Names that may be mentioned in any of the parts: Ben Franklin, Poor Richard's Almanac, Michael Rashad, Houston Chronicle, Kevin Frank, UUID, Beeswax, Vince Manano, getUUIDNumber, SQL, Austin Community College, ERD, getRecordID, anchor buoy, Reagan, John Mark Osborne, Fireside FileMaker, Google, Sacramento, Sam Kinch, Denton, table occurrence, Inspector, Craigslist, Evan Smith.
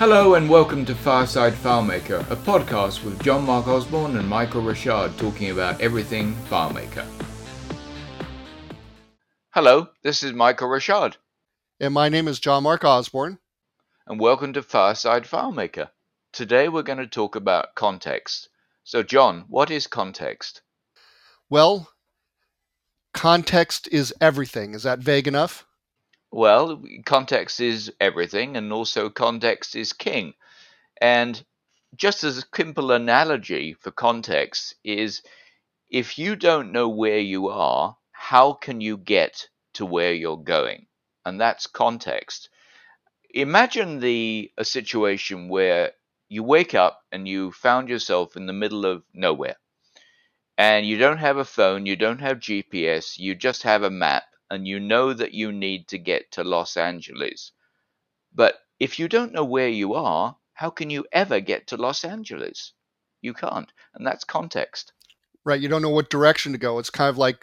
Hello and welcome to Fireside FileMaker, a podcast with John Mark Osborne and Michael Rashad talking about everything FileMaker. Hello, this is Michael Rashad. And my name is John Mark Osborne. And welcome to Fireside FileMaker. Today we're going to talk about context. So John, what is context? Well, context is everything. Is that vague enough? Well, context is everything, and also context is king. And just as a simple analogy for context is, if you don't know where you are, how can you get to where you're going? And that's context. Imagine a situation where you wake up and you found yourself in the middle of nowhere. And you don't have a phone, you don't have GPS, you just have a map. And you know that you need to get to Los Angeles. But if you don't know where you are, how can you ever get to Los Angeles? You can't. And that's context. Right. You don't know what direction to go. It's kind of like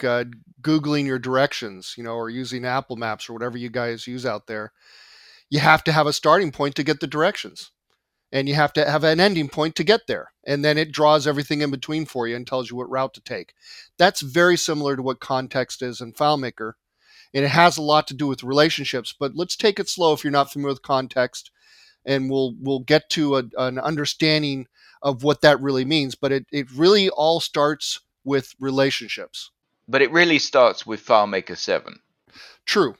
Googling your directions, or using Apple Maps or whatever you guys use out there. You have to have a starting point to get the directions. And you have to have an ending point to get there. And then it draws everything in between for you and tells you what route to take. That's very similar to what context is in FileMaker. And it has a lot to do with relationships, but let's take it slow if you're not familiar with context, and we'll get to an understanding of what that really means. But it really all starts with relationships. But it really starts with FileMaker 7. True.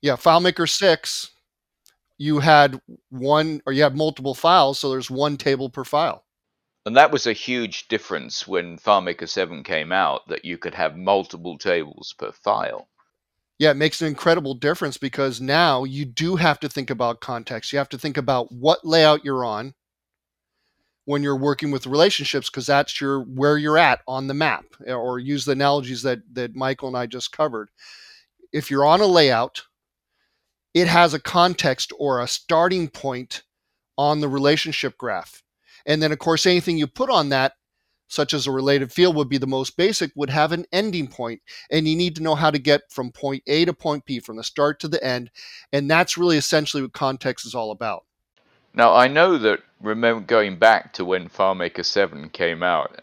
Yeah, FileMaker 6, you had multiple files, so there's one table per file. And that was a huge difference when FileMaker 7 came out, that you could have multiple tables per file. Yeah, it makes an incredible difference because now you do have to think about context. You have to think about what layout you're on when you're working with relationships, because that's where you're at on the map, or use the analogies that Michael and I just covered. If you're on a layout, it has a context or a starting point on the relationship graph. And then, of course, anything you put on that, such as a related field would be the most basic, would have an ending point. And you need to know how to get from point A to point B, from the start to the end. And that's really essentially what context is all about. Now, I know that, remember going back to when FileMaker 7 came out,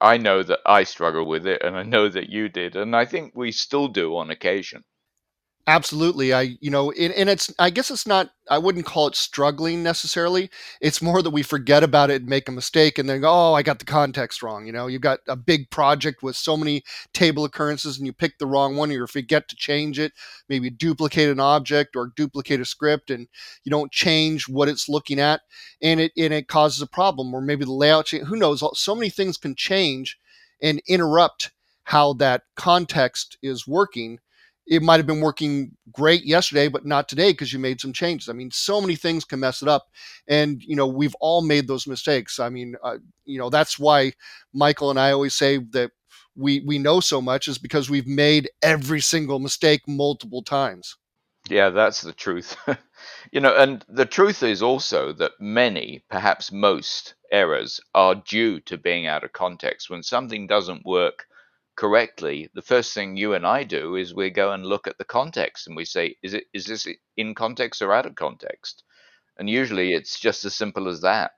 I know that I struggled with it, and I know that you did, and I think we still do on occasion. Absolutely. I wouldn't call it struggling necessarily. It's more that we forget about it and make a mistake and then go, oh, I got the context wrong. You've got a big project with so many table occurrences and you pick the wrong one, or you forget to change it, maybe duplicate an object or duplicate a script and you don't change what it's looking at, and it causes a problem, or maybe the layout change. Who knows? So many things can change and interrupt how that context is working. It might have been working great yesterday, but not today because you made some changes. I mean, so many things can mess it up. And, we've all made those mistakes. I mean, that's why Michael and I always say that we know so much is because we've made every single mistake multiple times. Yeah, that's the truth. And the truth is also that many, perhaps most errors are due to being out of context. When something doesn't work correctly, the first thing you and I do is we go and look at the context and we say, is this in context or out of context? And usually it's just as simple as that.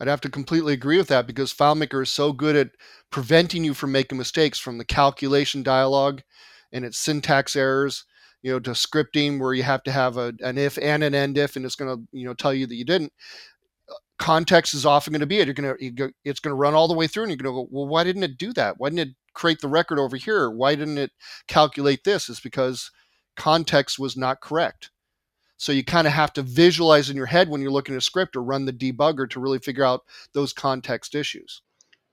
I'd have to completely agree with that because FileMaker is so good at preventing you from making mistakes, from the calculation dialog and its syntax errors, to scripting where you have to have an if and an end if, and it's going to tell you that you didn't. Context is often going to be it. It's going to run all the way through and you're going to go, well, why didn't it do that? Why didn't it create the record over here? Why didn't it calculate this? It's because context was not correct. So you kind of have to visualize in your head when you're looking at a script or run the debugger to really figure out those context issues.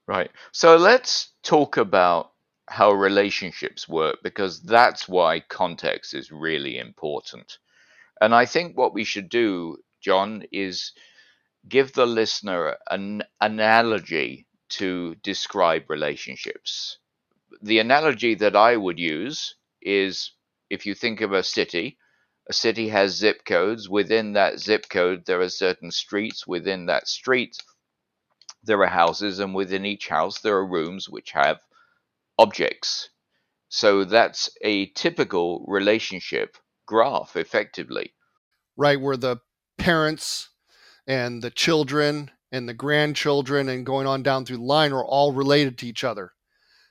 Right. So let's talk about how relationships work, because that's why context is really important. And I think what we should do, John, is give the listener an analogy to describe relationships. The analogy that I would use is, if you think of a city has zip codes. Within that zip code, there are certain streets. Within that street, there are houses, and within each house, there are rooms which have objects. So that's a typical relationship graph, effectively. Right, where the parents and the children and the grandchildren and going on down through the line are all related to each other.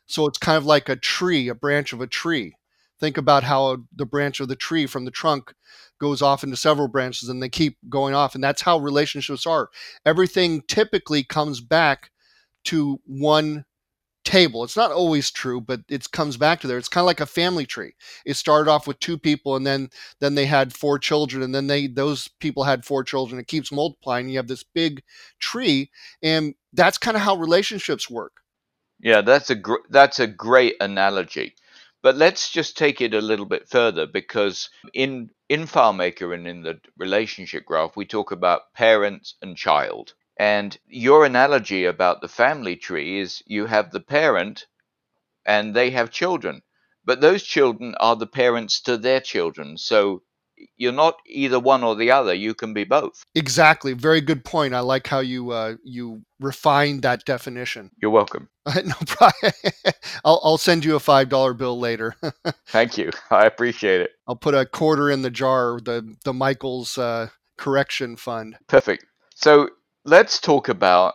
So it's kind of like a tree, a branch of a tree. Think about how the branch of the tree from the trunk goes off into several branches and they keep going off. And that's how relationships are. Everything typically comes back to one table. It's not always true, but it comes back to there. It's kind of like a family tree. It started off with two people and then they had four children and then those people had four children. It keeps multiplying. You have this big tree, and that's kind of how relationships work. Yeah, that's a great analogy. But let's just take it a little bit further, because in FileMaker and in the relationship graph, we talk about parents and child. And your analogy about the family tree is you have the parent and they have children, but those children are the parents to their children. So you're not either one or the other. You can be both. Exactly. Very good point. I like how you refined that definition. You're welcome. No problem. I'll send you a $5 bill later. Thank you. I appreciate it. I'll put a quarter in the jar, the Michael's correction fund. Perfect. So let's talk about,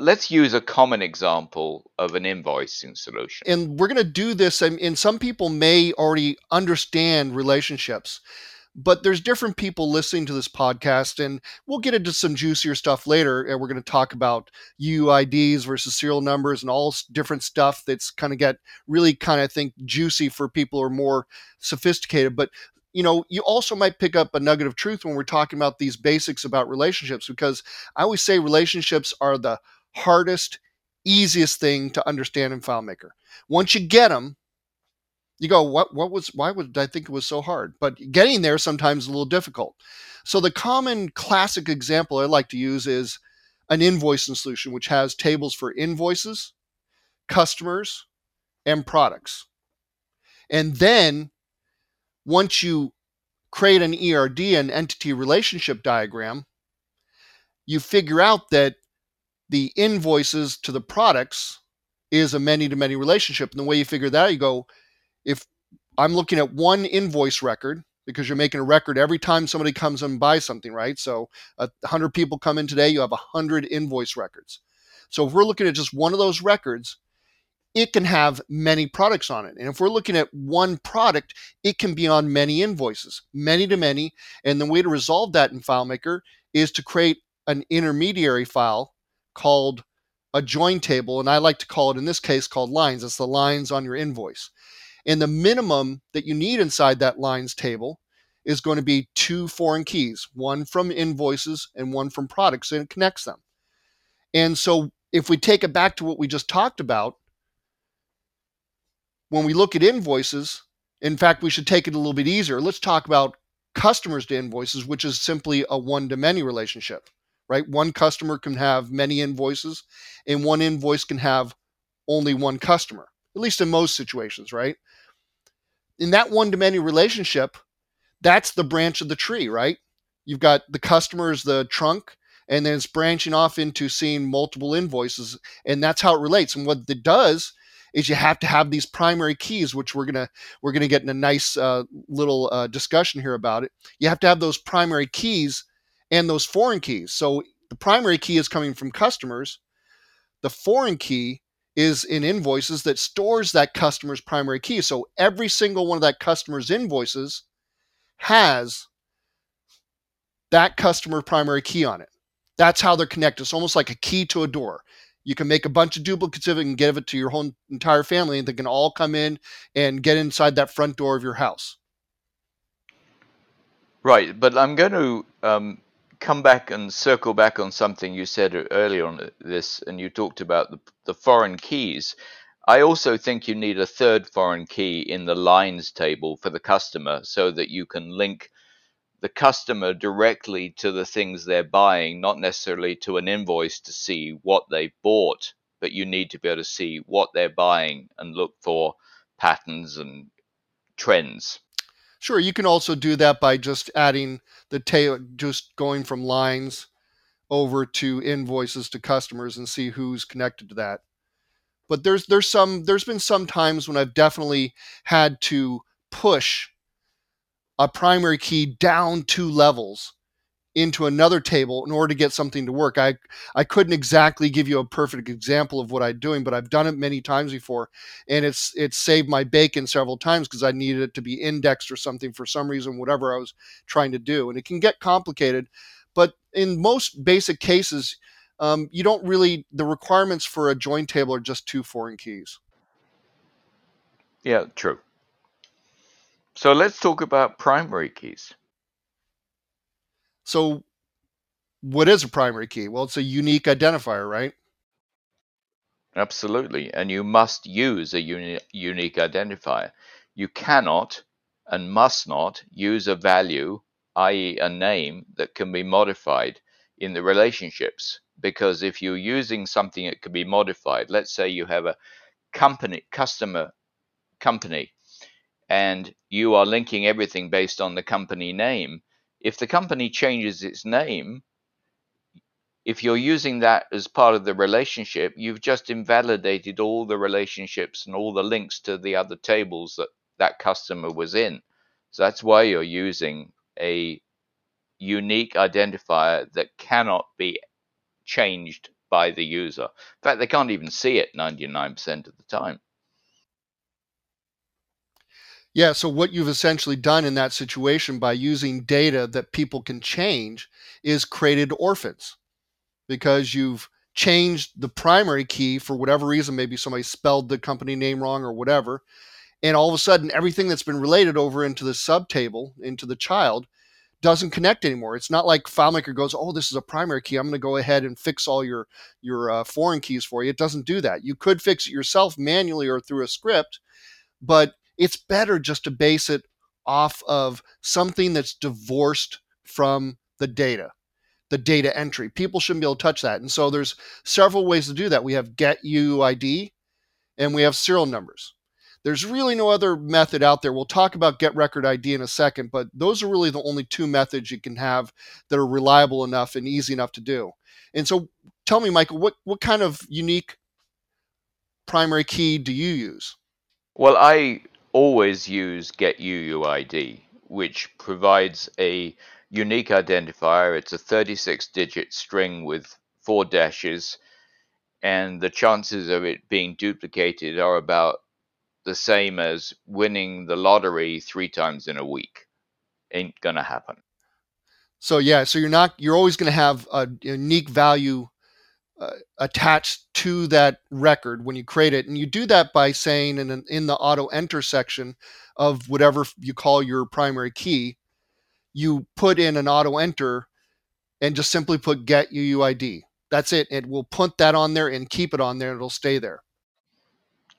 let's use a common example of an invoicing solution. And we're going to do this, and some people may already understand relationships, but there's different people listening to this podcast, and we'll get into some juicier stuff later, and we're going to talk about UUIDs versus serial numbers and all different stuff that's kind of get really kind of, I think, juicy for people who are more sophisticated. But you know, you also might pick up a nugget of truth when we're talking about these basics about relationships, because I always say relationships are the hardest, easiest thing to understand in FileMaker. Once you get them, you go, why would I think it was so hard? But getting there sometimes is a little difficult. So the common classic example I like to use is an invoicing solution, which has tables for invoices, customers, and products. And then once you create an ERD, an entity relationship diagram, you figure out that the invoices to the products is a many-to-many relationship. And the way you figure that out, you go, if I'm looking at one invoice record, because you're making a record every time somebody comes and buys something, right? So 100 people come in today, you have 100 invoice records. So if we're looking at just one of those records, it can have many products on it. And if we're looking at one product, it can be on many invoices, many to many. And the way to resolve that in FileMaker is to create an intermediary file called a join table. And I like to call it, in this case, called lines. It's the lines on your invoice. And the minimum that you need inside that lines table is going to be two foreign keys, one from invoices and one from products, and it connects them. And so if we take it back to what we just talked about, when we look at invoices, in fact, we should take it a little bit easier. Let's talk about customers to invoices, which is simply a one-to-many relationship, right? One customer can have many invoices, and one invoice can have only one customer, at least in most situations, right? In that one-to-many relationship, that's the branch of the tree, right? You've got the customer is the trunk, and then it's branching off into seeing multiple invoices, and that's how it relates. And what it does is you have to have these primary keys, which we're gonna get in a nice little discussion here about it. You have to have those primary keys and those foreign keys. So the primary key is coming from customers. The foreign key is in invoices that stores that customer's primary key. So every single one of that customer's invoices has that customer primary key on it. That's how they're connected. It's almost like a key to a door. You can make a bunch of duplicates of it and give it to your whole entire family, and they can all come in and get inside that front door of your house. Right, but I'm going to come back and circle back on something you said earlier on this, and you talked about the foreign keys. I also think you need a third foreign key in the lines table for the customer so that you can link the customer directly to the things they're buying, not necessarily to an invoice to see what they bought, but you need to be able to see what they're buying and look for patterns and trends. Sure, you can also do that by just adding the tail, just going from lines over to invoices to customers and see who's connected to that. But there's been some times when I've definitely had to push a primary key down two levels into another table in order to get something to work. I couldn't exactly give you a perfect example of what I'm doing, but I've done it many times before, and it's saved my bacon several times because I needed it to be indexed or something for some reason, whatever I was trying to do. And it can get complicated, but in most basic cases, you don't really, the requirements for a join table are just 2 foreign keys. Yeah, true. So let's talk about primary keys. So what is a primary key? Well, it's a unique identifier, right? Absolutely. And you must use a unique identifier. You cannot and must not use a value, i.e. a name, that can be modified in the relationships. Because if you're using something that can be modified, let's say you have a customer company, and you are linking everything based on the company name. If the company changes its name, if you're using that as part of the relationship, you've just invalidated all the relationships and all the links to the other tables that that customer was in. So that's why you're using a unique identifier that cannot be changed by the user. In fact, they can't even see it 99% of the time. Yeah, so what you've essentially done in that situation by using data that people can change is created orphans, because you've changed the primary key for whatever reason. Maybe somebody spelled the company name wrong or whatever. And all of a sudden, everything that's been related over into the subtable, into the child, doesn't connect anymore. It's not like FileMaker goes, oh, this is a primary key, I'm going to go ahead and fix all your foreign keys for you. It doesn't do that. You could fix it yourself manually or through a script, but it's better just to base it off of something that's divorced from the data entry. People shouldn't be able to touch that. And so there's several ways to do that. We have getUUID, and we have serial numbers. There's really no other method out there. We'll talk about getRecordID in a second, but those are really the only 2 methods you can have that are reliable enough and easy enough to do. And so tell me, Michael, what kind of unique primary key do you use? Well, I always use getUUID, which provides a unique identifier. It's a 36-digit string with 4 dashes, and the chances of it being duplicated are about the same as winning the lottery 3 times in a week. Ain't gonna happen. So yeah, so you're always gonna have a unique value attached to that record when you create it. And you do that by saying in the auto enter section of whatever you call your primary key, you put in an auto enter and just simply put getUUID. That's it. It will put that on there and keep it on there. It'll stay there.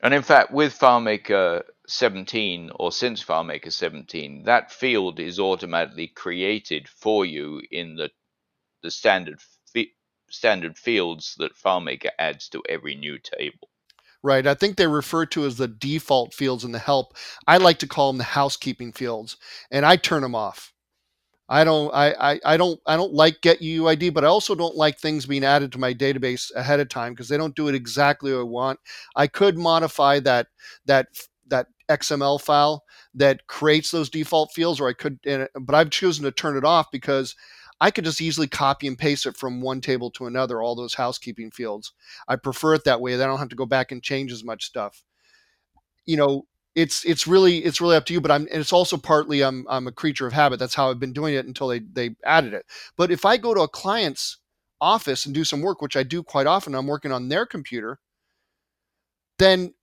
And in fact, with FileMaker 17 or since FileMaker 17, that field is automatically created for you in the standard fields that FileMaker adds to every new table. Right. I think they're referred to as the default fields in the help. I like to call them the housekeeping fields, and I turn them off. I don't like getUUID, but I also don't like things being added to my database ahead of time because they don't do it exactly what I want. I could modify that XML file that creates those default fields, or I could, but I've chosen to turn it off because I could just easily copy and paste it from one table to another, all those housekeeping fields. I prefer it that way. Then I don't have to go back and change as much stuff. You know, it's really up to you, but I'm a creature of habit. That's how I've been doing it until they added it. But if I go to a client's office and do some work, which I do quite often, I'm working on their computer, then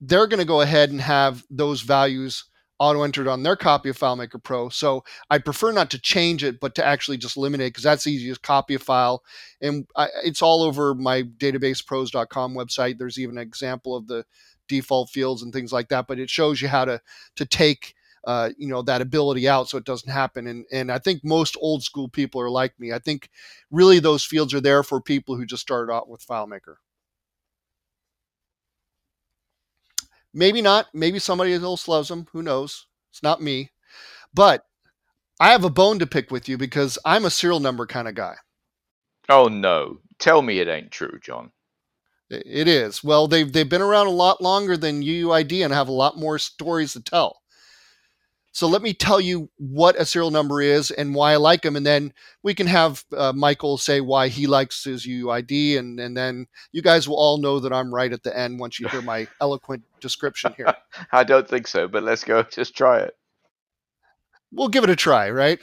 they're going to go ahead and have those values auto-entered on their copy of FileMaker Pro. So I prefer not to change it, but to actually just eliminate, because that's easy. Just copy a file. And it's all over my databasepros.com website. There's even an example of the default fields and things like that, but it shows you how to take that ability out so it doesn't happen. And I think most old school people are like me. I think really those fields are there for people who just started out with FileMaker. Maybe not. Maybe somebody else loves them. Who knows? It's not me. But I have a bone to pick with you because I'm a serial number kind of guy. Oh, no. Tell me it ain't true, John. It is. Well, they've been around a lot longer than UUID and have a lot more stories to tell. So let me tell you what a serial number is and why I like them. And then we can have Michael say why he likes his UUID. And then you guys will all know that I'm right at the end once you hear my eloquent description here. I don't think so, but let's go. Just try it. We'll give it a try, right?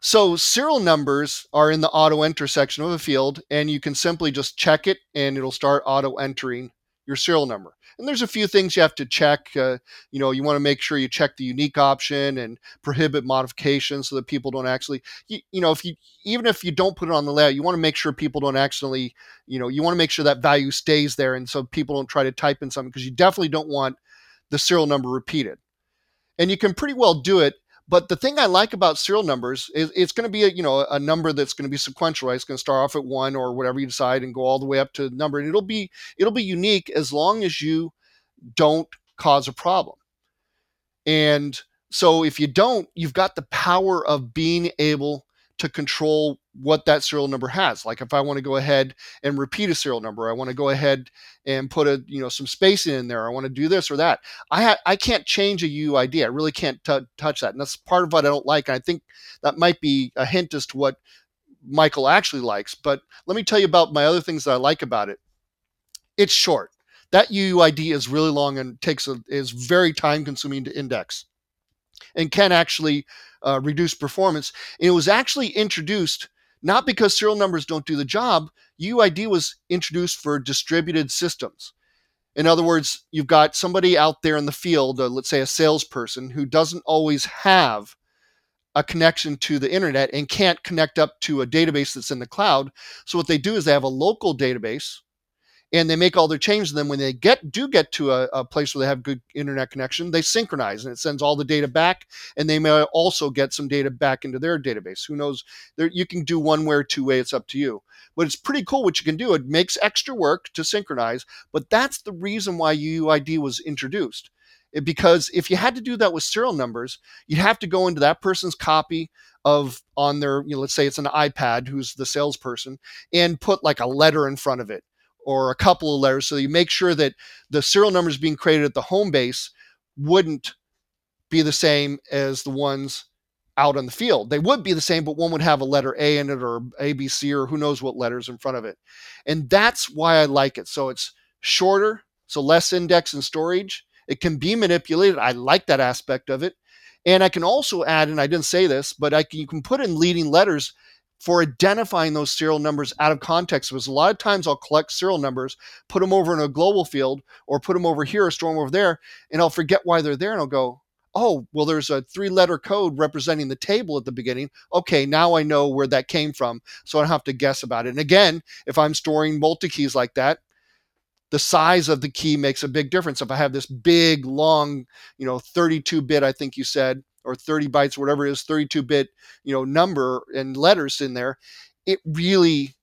So serial numbers are in the auto-enter section of a field, and you can simply just check it, and it'll start auto-entering your serial number. And there's a few things you have to check. You want to make sure you check the unique option and prohibit modification so that people don't actually, even if you don't put it on the layout, you want to make sure people don't accidentally, you want to make sure that value stays there. And so people don't try to type in something, because you definitely don't want the serial number repeated. And you can pretty well do it. But the thing I like about serial numbers is it's going to be a number that's going to be sequential, right? It's going to start off at 1 or whatever you decide and go all the way up to the number. And it'll be unique as long as you don't cause a problem. And so if you don't, you've got the power of being able to control what that serial number has. Like if I want to go ahead and repeat a serial number, I want to go ahead and put some spacing in there. I want to do this or that. I can't change a UUID. I really can't touch that, and that's part of what I don't like. And I think that might be a hint as to what Michael actually likes. But let me tell you about my other things that I like about it. It's short. That UUID is really long and is very time consuming to index, and can actually reduce performance. And it was actually introduced not because serial numbers don't do the job. UUID was introduced for distributed systems. In other words, you've got somebody out there in the field, let's say a salesperson, who doesn't always have a connection to the internet and can't connect up to a database that's in the cloud. So what they do is they have a local database, and they make all their changes. And then when they get to a place where they have good internet connection, they synchronize, and it sends all the data back. And they may also get some data back into their database. Who knows? You can do one way or two way. It's up to you. But it's pretty cool what you can do. It makes extra work to synchronize. But that's the reason why UUID was introduced. Because if you had to do that with serial numbers, you'd have to go into that person's copy on their, let's say it's an iPad, who's the salesperson, and put like a letter in front of it, or a couple of letters, so you make sure that the serial numbers being created at the home base wouldn't be the same as the ones out on the field. They would be the same, but one would have a letter A in it, or ABC, or who knows what letters in front of it. And that's why I like it. So it's shorter, so less index and storage. It can be manipulated. I like that aspect of it. And I can also add, and I didn't say this, but you can put in leading letters for identifying those serial numbers out of context. Because a lot of times I'll collect serial numbers, put them over in a global field, or put them over here or store them over there, and I'll forget why they're there, and I'll go, oh, well, there's a 3-letter code representing the table at the beginning. Okay, now I know where that came from, so I don't have to guess about it. And again, if I'm storing multi-keys like that, the size of the key makes a big difference. If I have this big, long, 32-bit, I think you said, or 30 bytes, whatever it is, 32-bit, number and letters in there, it really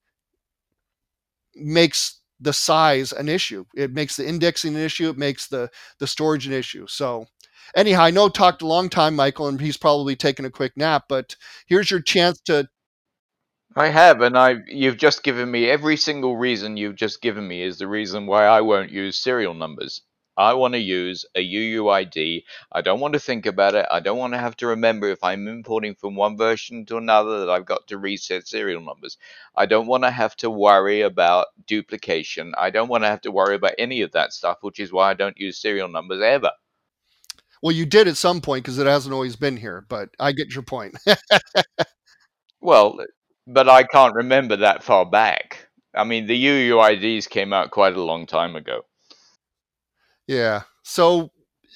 makes the size an issue. It makes the indexing an issue. It makes the storage an issue. So anyhow, I know I talked a long time, Michael, and he's probably taking a quick nap, but here's your chance to... I have, and you've just given me every single reason you've just given me is the reason why I won't use serial numbers. I want to use a UUID. I don't want to think about it. I don't want to have to remember if I'm importing from one version to another that I've got to reset serial numbers. I don't want to have to worry about duplication. I don't want to have to worry about any of that stuff, which is why I don't use serial numbers ever. Well, you did at some point, because it hasn't always been here, but I get your point. Well, but I can't remember that far back. I mean, the UUIDs came out quite a long time ago. Yeah. So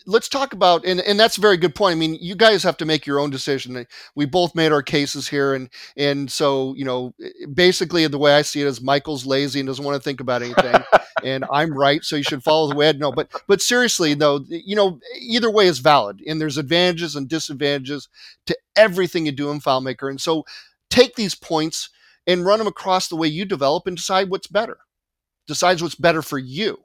let's talk about, and that's a very good point. I mean, you guys have to make your own decision. We both made our cases here. And so, basically the way I see it is Michael's lazy and doesn't want to think about anything and I'm right. So you should follow the way I know. But seriously though, either way is valid, and there's advantages and disadvantages to everything you do in FileMaker. And so take these points and run them across the way you develop and decide what's better. Decides what's better for you.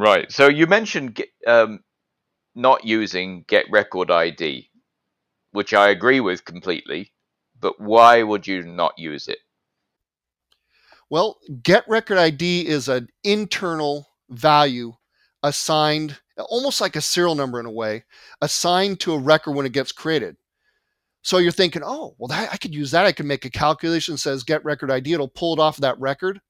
Right. So you mentioned not using getRecordID, which I agree with completely, but why would you not use it? Well, getRecordID is an internal value assigned almost like a serial number in a way, assigned to a record when it gets created. So you're thinking, oh, well, I could use that. I could make a calculation that says getRecordID. It'll pull it off that record,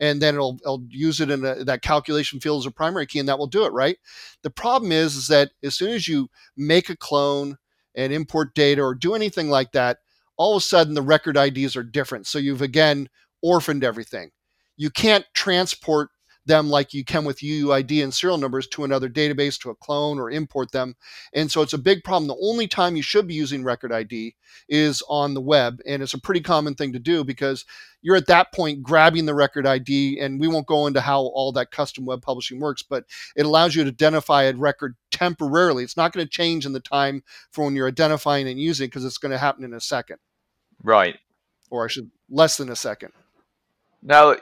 and then it'll use it in that calculation field as a primary key, and that will do it, right? The problem is that as soon as you make a clone and import data or do anything like that, all of a sudden the record IDs are different. So you've, again, orphaned everything. You can't transport them like you can with UUID and serial numbers to another database, to a clone, or import them. And so it's a big problem. The only time you should be using record ID is on the web. And it's a pretty common thing to do because you're at that point grabbing the record ID, and we won't go into how all that custom web publishing works, but it allows you to identify a record temporarily. It's not going to change in the time for when you're identifying and using it because it's going to happen in a second. Right. Or I should, less than a second. Now,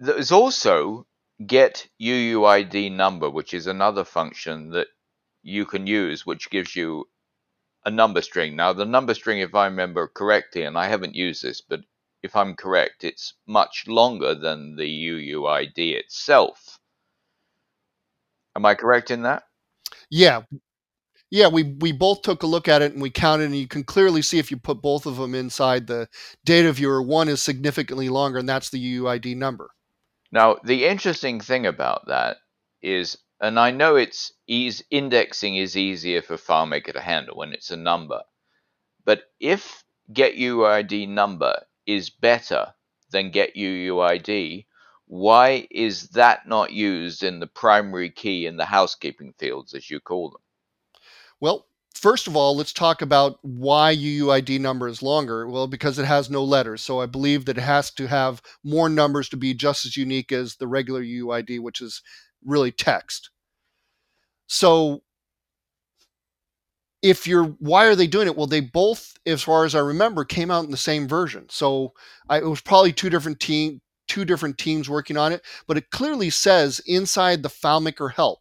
there's also getUUIDNumber, which is another function that you can use, which gives you a number string. Now, the number string, if I remember correctly, and I haven't used this, but if I'm correct, it's much longer than the UUID itself. Am I correct in that? Yeah. Yeah, we both took a look at it and we counted, and you can clearly see if you put both of them inside the data viewer, one is significantly longer, and that's the UUIDNumber. Now, the interesting thing about that is, and I know indexing is easier for FileMaker to handle when it's a number, but if getUUIDNumber is better than getUUID, why is that not used in the primary key in the housekeeping fields, as you call them? Well, first of all, let's talk about why UUIDNumber is longer. Well, because it has no letters. So I believe that it has to have more numbers to be just as unique as the regular UUID, which is really text. So why are they doing it? Well, they both, as far as I remember, came out in the same version. So it was probably two different teams working on it, but it clearly says inside the FileMaker help,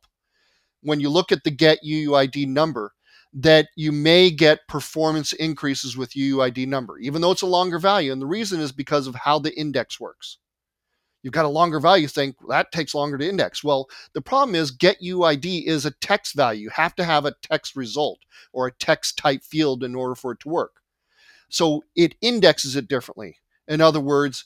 when you look at the getUUIDNumber, that you may get performance increases with UUIDNumber, even though it's a longer value. And the reason is because of how the index works. You've got a longer value, you think that takes longer to index. Well, the problem is getUUID is a text value. You have to have a text result or a text type field in order for it to work. So it indexes it differently. In other words,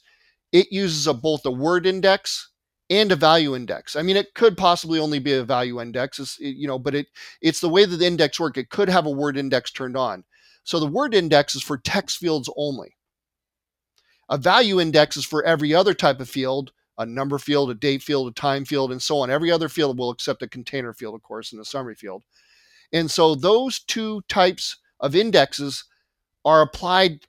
it uses both a word index and a value index. I mean, it could possibly only be a value index, but it's the way that the index works. It could have a word index turned on. So the word index is for text fields only. A value index is for every other type of field, a number field, a date field, a time field, and so on. Every other field will accept a container field, of course, and a summary field. And so those two types of indexes are applied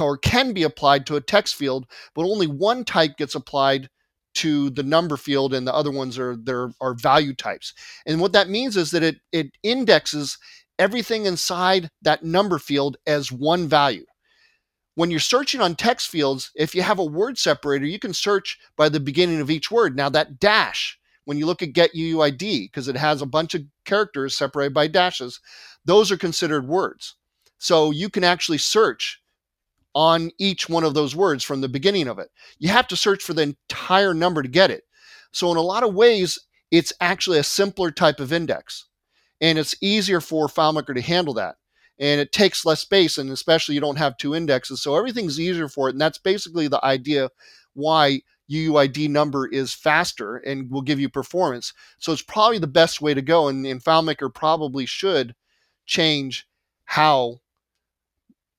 or can be applied to a text field, but only one type gets applied to the number field, and the other ones are value types. And what that means is that it indexes everything inside that number field as one value. When you're searching on text fields, if you have a word separator, you can search by the beginning of each word. Now that dash, when you look at getUUID, because it has a bunch of characters separated by dashes, those are considered words. So you can actually search on each one of those words from the beginning of it. You have to search for the entire number to get it. So in a lot of ways, it's actually a simpler type of index, and it's easier for FileMaker to handle that. And it takes less space, and especially you don't have two indexes. So everything's easier for it. And that's basically the idea why UUIDNumber is faster and will give you performance. So it's probably the best way to go. And FileMaker probably should change how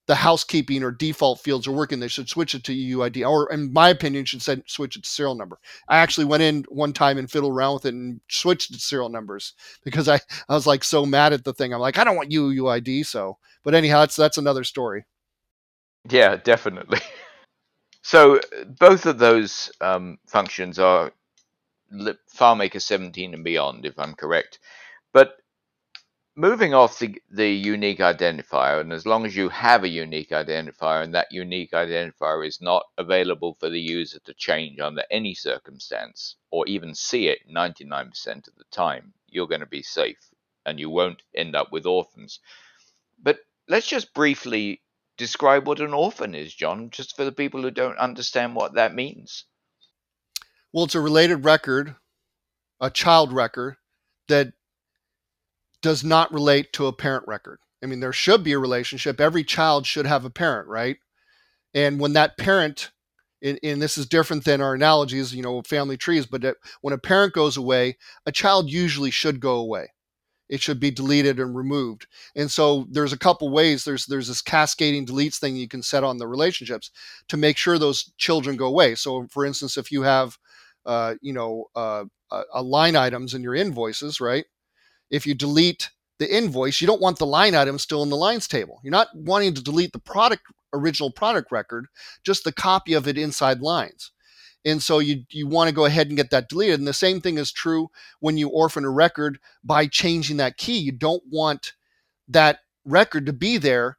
the housekeeping or default fields are working. They should switch it to UUID, or in my opinion, should switch it to serial number. I actually went in one time and fiddled around with it and switched to serial numbers because I was like so mad at the thing. I'm like, I don't want UUID. But anyhow, that's another story. Yeah, definitely. So both of those functions are FileMaker 17 and beyond, if I'm correct. But moving off the unique identifier, and as long as you have a unique identifier and that unique identifier is not available for the user to change under any circumstance or even see it 99% of the time, you're going to be safe and you won't end up with orphans. But let's just briefly describe what an orphan is, John, just for the people who don't understand what that means. Well, it's a related record, a child record, that does not relate to a parent record. I mean, there should be a relationship. Every child should have a parent, right? And when that parent, and this is different than our analogies, you know, family trees, but when a parent goes away, a child usually should go away. It should be deleted and removed. And so there's a couple ways. There's this cascading deletes thing you can set on the relationships to make sure those children go away. So for instance, if you have, line items in your invoices, right? If you delete the invoice, you don't want the line item still in the lines table. You're not wanting to delete the original product record, just the copy of it inside lines. And so you want to go ahead and get that deleted. And the same thing is true when you orphan a record by changing that key. You don't want that record to be there.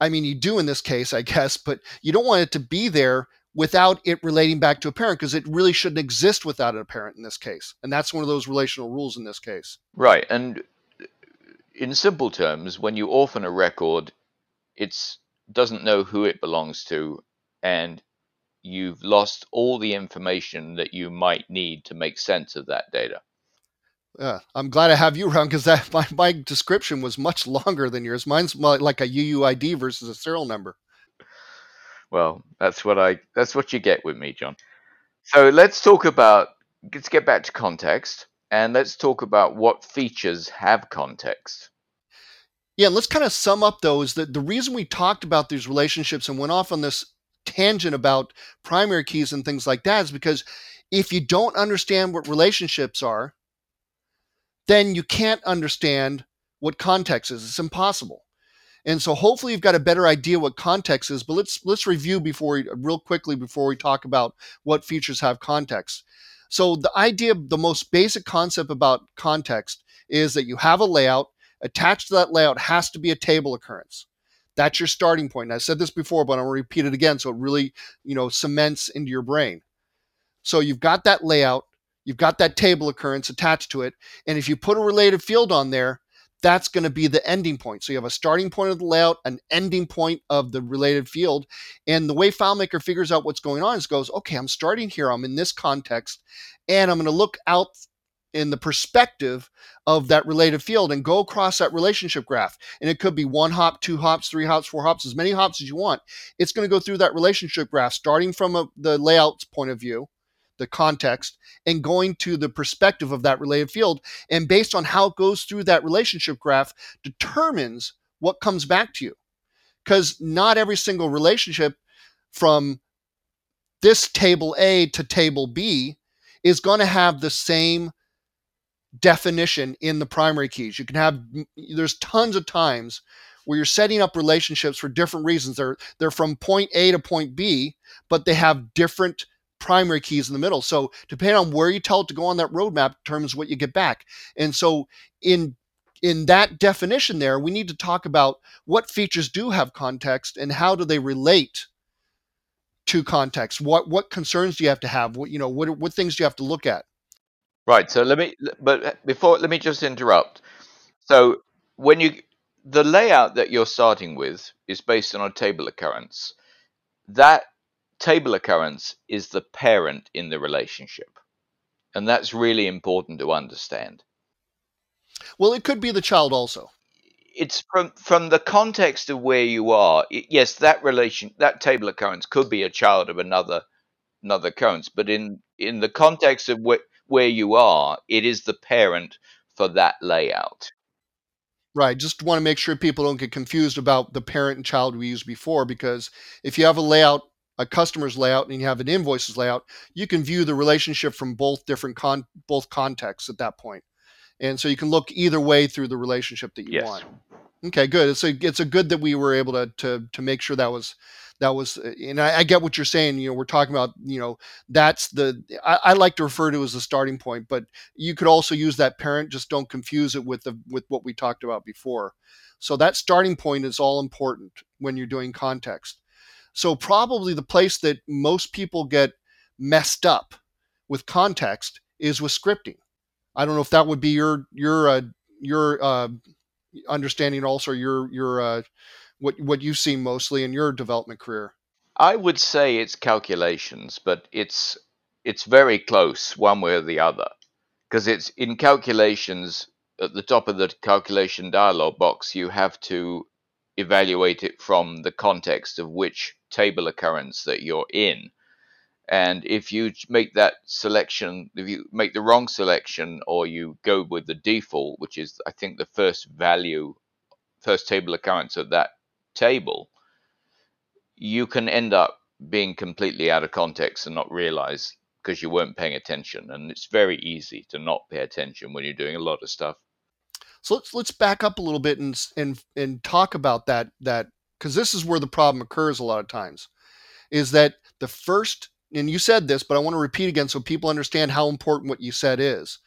I mean, you do in this case, I guess, but you don't want it to be there without it relating back to a parent, because it really shouldn't exist without a parent in this case. And that's one of those relational rules in this case. Right. And in simple terms, when you orphan a record, it doesn't know who it belongs to, and you've lost all the information that you might need to make sense of that data. Yeah, I'm glad I have you around, because that my description was much longer than yours. Mine's like a UUID versus a serial number. Well, that's what you get with me, John. So let's get back to context, and let's talk about what features have context. Yeah, and let's kind of sum up those. The reason we talked about these relationships and went off on this tangent about primary keys and things like that is because if you don't understand what relationships are, then you can't understand what context is. It's impossible. And so hopefully you've got a better idea what context is, but let's review real quickly before we talk about what features have context. So the most basic concept about context is that you have a layout. Attached to that layout has to be a table occurrence. That's your starting point. And I said this before, but I'm going to repeat it again so it really, cements into your brain. So you've got that layout, you've got that table occurrence attached to it, and if you put a related field on there, that's going to be the ending point. So you have a starting point of the layout, an ending point of the related field. And the way FileMaker figures out what's going on is goes, okay, I'm starting here. I'm in this context, and I'm going to look out in the perspective of that related field and go across that relationship graph. And it could be 1 hop, 2 hops, 3 hops, 4 hops, as many hops as you want. It's going to go through that relationship graph, starting from the layout's point of view, the context, and going to the perspective of that related field. And based on how it goes through that relationship graph determines what comes back to you. Because not every single relationship from this table A to table B is going to have the same definition in the primary keys. There's tons of times where you're setting up relationships for different reasons. They're from point A to point B, but they have different primary keys in the middle. So depending on where you tell it to go on that roadmap determines what you get back. And so in that definition there, we need to talk about what features do have context and how do they relate to context. What concerns do you have to have? What things do you have to look at? Right. So let me just interrupt. So the layout that you're starting with is based on a table occurrence. That table occurrence is the parent in the relationship. And that's really important to understand. Well, it could be the child also. It's from the context of where you are. Yes, that table occurrence could be a child of another occurrence, but in the context of where you are, it is the parent for that layout. Right. Just want to make sure people don't get confused about the parent and child we used before, because if you have a layout, a customer's layout, and you have an invoice's layout, you can view the relationship from both different both contexts at that point. And so you can look either way through the relationship that you want. Okay, good. It's a good that we were able to make sure that was, and I get what you're saying. We're talking about, that's I like to refer to as the starting point, but you could also use that parent. Just don't confuse it with what we talked about before. So that starting point is all important when you're doing context. So probably the place that most people get messed up with context is with scripting. I don't know if that would be your understanding, also your what you've seen mostly in your development career. I would say it's calculations, but it's very close one way or the other. because it's in calculations. At the top of the calculation dialog box, you have to evaluate it from the context of which table occurrence that you're in. And if you make that selection, if you make the wrong selection, or you go with the default, which is, I think, the first value, first table occurrence of that table, you can end up being completely out of context and not realize because you weren't paying attention. And it's very easy to not pay attention when you're doing a lot of stuff. So let's back up a little bit and talk about that, because this is where the problem occurs a lot of times, is that the first, and you said this, but I want to repeat again so people understand how important what you said is.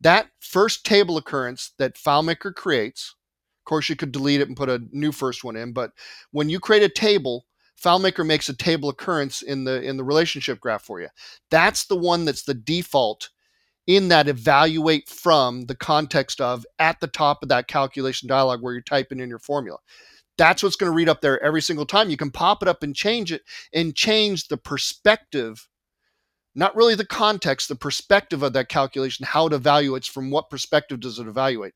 That first table occurrence that FileMaker creates, of course you could delete it and put a new first one in, but when you create a table, FileMaker makes a table occurrence in the relationship graph for you. That's the one that's the default in that evaluate from the context of at the top of that calculation dialog where you're typing in your formula. That's what's going to read up there every single time. You can pop it up and change it and change the perspective, not really the context, the perspective of that calculation, how it evaluates, from what perspective does it evaluate.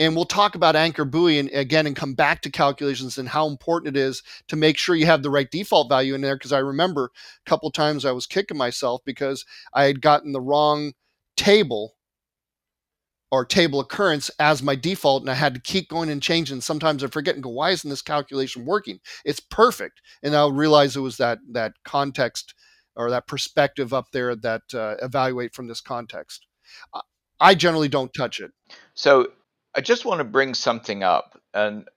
And we'll talk about anchor buoy and come back to calculations and how important it is to make sure you have the right default value in there. Because I remember a couple times I was kicking myself because I had gotten the wrong table or table occurrence as my default, and I had to keep going and changing. Sometimes I forget and go, why isn't this calculation working? It's perfect. And I'll realize it was that context or that perspective up there that evaluate from this context. I generally don't touch it. So I just want to bring something up, and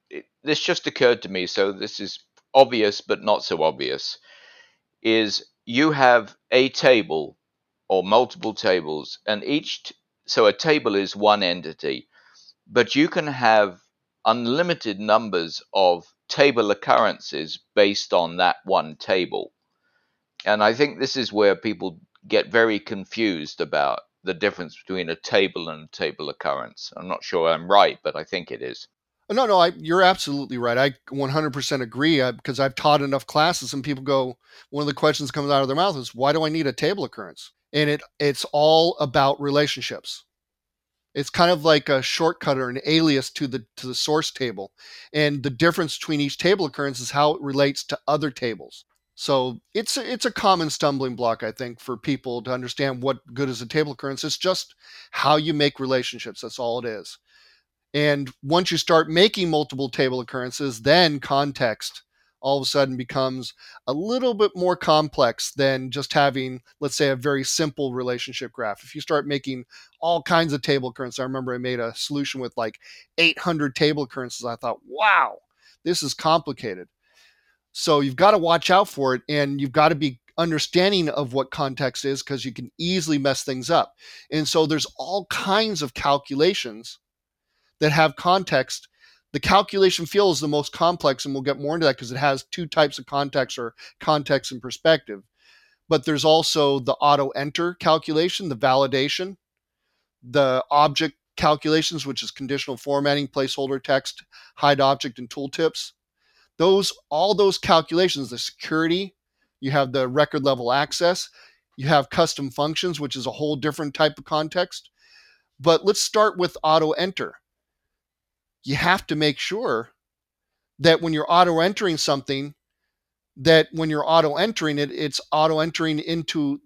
this just occurred to me, so this is obvious but not so obvious, is you have a table or multiple tables, and so a table is one entity, but you can have unlimited numbers of table occurrences based on that one table. And I think this is where people get very confused about the difference between a table and a table occurrence. I'm not sure I'm right, but I think it is. No, you're absolutely right. I 100% agree, because I've taught enough classes and people go, one of the questions comes out of their mouth is, why do I need a table occurrence? And it's all about relationships. It's kind of like a shortcut or an alias to the source table. And the difference between each table occurrence is how it relates to other tables. So it's a common stumbling block, I think, for people to understand what good is a table occurrence. It's just how you make relationships. That's all it is. And once you start making multiple table occurrences, then context all of a sudden becomes a little bit more complex than just having, let's say, a very simple relationship graph. If you start making all kinds of table occurrences, I remember I made a solution with like 800 table occurrences. I thought, wow, this is complicated. So you've got to watch out for it, and you've got to be understanding of what context is, because you can easily mess things up. And so there's all kinds of calculations that have context. The calculation field is the most complex, and we'll get more into that because it has two types of context, or context and perspective. But there's also the auto-enter calculation, the validation, the object calculations, which is conditional formatting, placeholder text, hide object, and tooltips. All those calculations, the security, you have the record level access, you have custom functions, which is a whole different type of context. But let's start with auto enter. You have to make sure that when you're auto entering something, that when you're auto entering it, it's auto entering into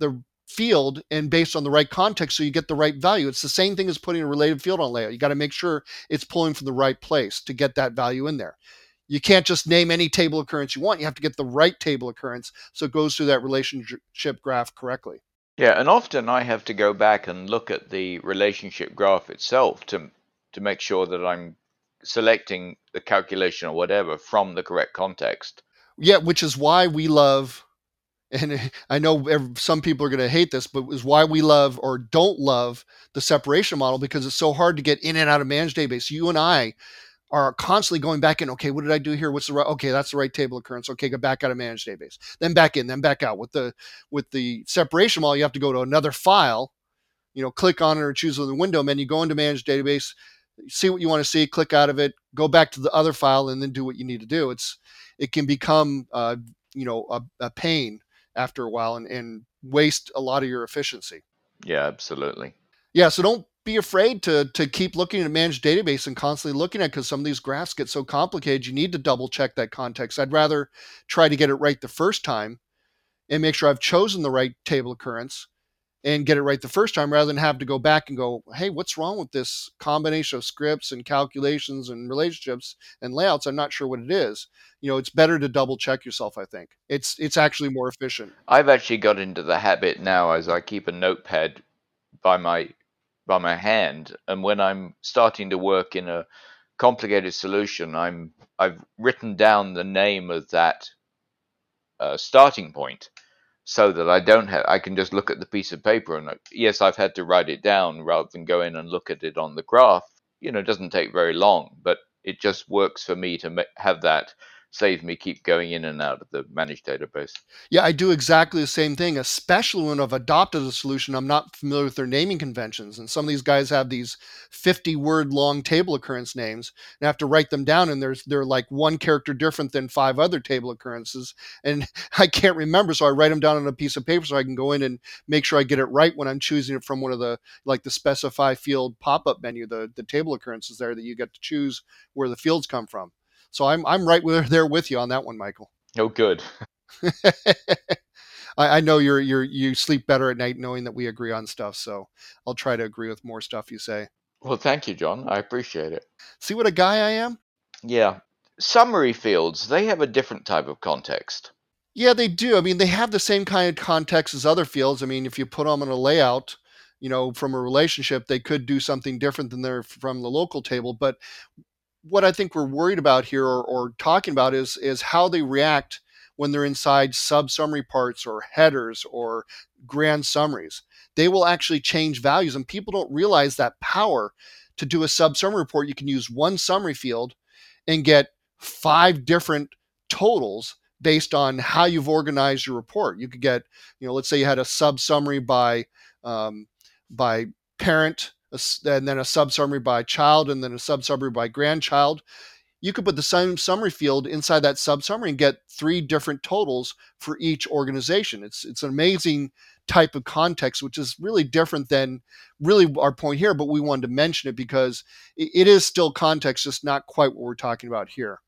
the field and based on the right context, so you get the right value. It's the same thing as putting a related field on layout. You got to make sure it's pulling from the right place to get that value in there. You can't just name any table occurrence you want. You have to get the right table occurrence so it goes through that relationship graph correctly. Yeah, and often I have to go back and look at the relationship graph itself to make sure that I'm selecting the calculation or whatever from the correct context. Yeah, which is why we love, and I know some people are going to hate this, but is why we love or don't love the separation model, because it's so hard to get in and out of managed database. You and I are constantly going back in. Okay, what did I do here? What's the right? Okay, that's the right table occurrence. Okay, go back out of managed database, then back in, then back out. With the separation model, you have to go to another file, click on it or choose the window menu, go into managed database, see what you want to see, click out of it, go back to the other file, and then do what you need to do. It can become a pain after a while and waste a lot of your efficiency. Yeah, absolutely. Yeah, so don't be afraid to keep looking at managed database and constantly looking at it, because some of these graphs get so complicated, you need to double check that context. I'd rather try to get it right the first time and make sure I've chosen the right table occurrence and get it right the first time, rather than have to go back and go, hey, what's wrong with this combination of scripts and calculations and relationships and layouts? I'm not sure what it is. You know, it's better to double check yourself, I think. It's actually more efficient. I've actually got into the habit now, as I keep a notepad by my hand, and when I'm starting to work in a complicated solution, I've written down the name of that starting point, so that I can just look at the piece of paper and yes, I've had to write it down rather than go in and look at it on the graph. You know, it doesn't take very long, but it just works for me to have that save me keep going in and out of the managed database. Yeah, I do exactly the same thing, especially when I've adopted a solution. I'm not familiar with their naming conventions. And some of these guys have these 50-word long table occurrence names, and I have to write them down, and they're like one character different than five other table occurrences. And I can't remember, so I write them down on a piece of paper so I can go in and make sure I get it right when I'm choosing it from one of the, like the specify field pop-up menu, the table occurrences there that you get to choose where the fields come from. So I'm right there with you on that one, Michael. Oh, good. I know you sleep better at night knowing that we agree on stuff. So I'll try to agree with more stuff you say. Well, thank you, John. I appreciate it. See what a guy I am? Yeah. Summary fields, they have a different type of context. Yeah, they do. I mean, they have the same kind of context as other fields. I mean, if you put them in a layout, you know, from a relationship, they could do something different than they're from the local table. But what I think we're worried about here or talking about is how they react when they're inside sub-summary parts or headers or grand summaries. They will actually change values, and people don't realize that power. To do a sub-summary report, you can use one summary field and get five different totals based on how you've organized your report. You could get, you know, let's say you had a sub-summary by parent, and then a sub-summary by child, and then a sub-summary by grandchild. You could put the same summary field inside that sub-summary and get three different totals for each organization. It's an amazing type of context, which is really different than really our point here, but we wanted to mention it because it is still context, just not quite what we're talking about here.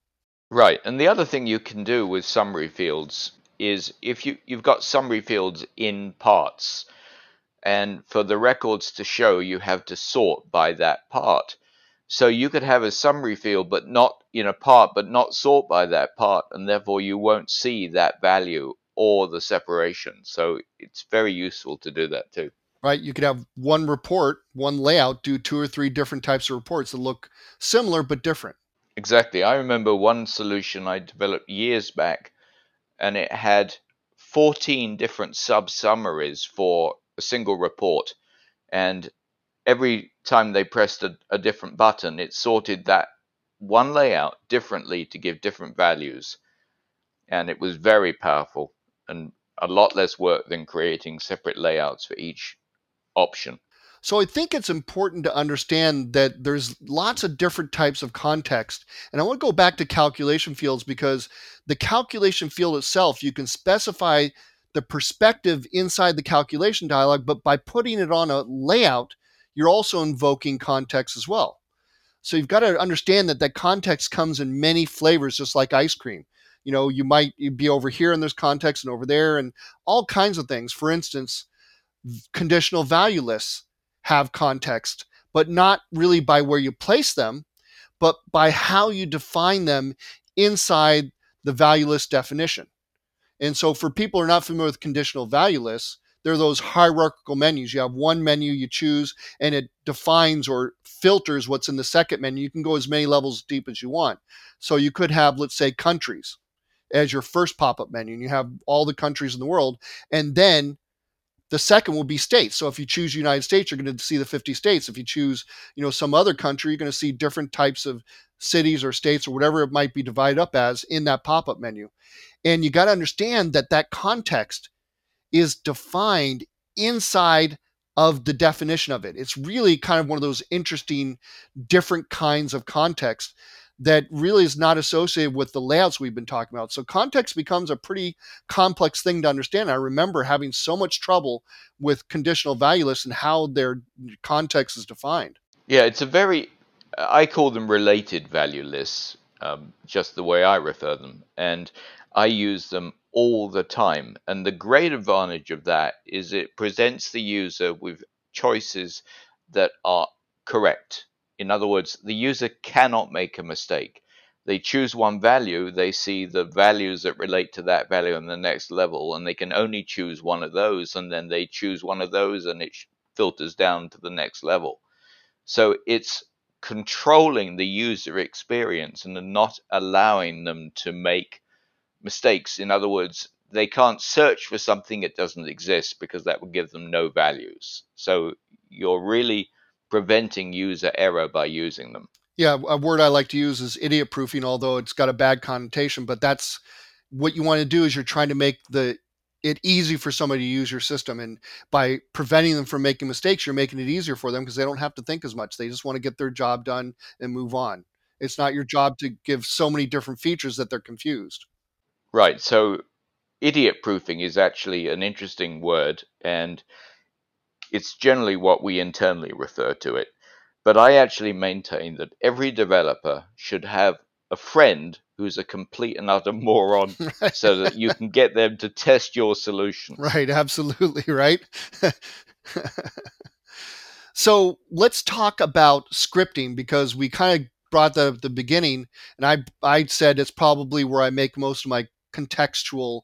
Right. And the other thing you can do with summary fields is if you've got summary fields in parts, and for the records to show, you have to sort by that part. So you could have a summary field, but not in a part, but not sort by that part, and therefore you won't see that value or the separation. So it's very useful to do that too. Right, you could have one report, one layout, do two or three different types of reports that look similar but different. Exactly. I remember one solution I developed years back, and it had 14 different sub-summaries for a single report, and every time they pressed a different button, it sorted that one layout differently to give different values, and it was very powerful and a lot less work than creating separate layouts for each option. So I think it's important to understand that there's lots of different types of context. And I want to go back to calculation fields, because the calculation field itself, you can specify the perspective inside the calculation dialog, but by putting it on a layout, you're also invoking context as well. So you've got to understand that context comes in many flavors, just like ice cream. You know, you might be over here and there's context, and over there, and all kinds of things. For instance, conditional value lists have context, but not really by where you place them, but by how you define them inside the value list definition. And so for people who are not familiar with conditional value lists, they're those hierarchical menus. You have one menu you choose, and it defines or filters what's in the second menu. You can go as many levels deep as you want. So you could have, let's say, countries as your first pop-up menu, and you have all the countries in the world. And then the second will be states. So if you choose United States, you're going to see the 50 states. If you choose, you know, some other country, you're going to see different types of cities or states or whatever it might be divided up as in that pop-up menu. And you got to understand that context is defined inside of the definition of it. It's really kind of one of those interesting, different kinds of context that really is not associated with the layouts we've been talking about. So context becomes a pretty complex thing to understand. I remember having so much trouble with conditional value lists and how their context is defined. Yeah, it's a very, I call them related value lists, just the way I refer them. And I use them all the time. And the great advantage of that is it presents the user with choices that are correct. In other words, the user cannot make a mistake. They choose one value, they see the values that relate to that value on the next level, and they can only choose one of those, and then they choose one of those, and it filters down to the next level. So it's controlling the user experience and not allowing them to make mistakes. In other words, they can't search for something that doesn't exist because that would give them no values. So you're really preventing user error by using them. Yeah, a word I like to use is idiot proofing, although it's got a bad connotation, but that's what you want to do. Is you're trying to make it easy for somebody to use your system, and by preventing them from making mistakes, you're making it easier for them because they don't have to think as much. They just want to get their job done and move on. It's not your job to give so many different features that they're confused. Right, so idiot proofing is actually an interesting word, and it's generally what we internally refer to it. But I actually maintain that every developer should have a friend who's a complete and utter moron so that you can get them to test your solution. Right, absolutely, right? So let's talk about scripting, because we kind of brought that up at the beginning, and I said it's probably where I make most of my contextual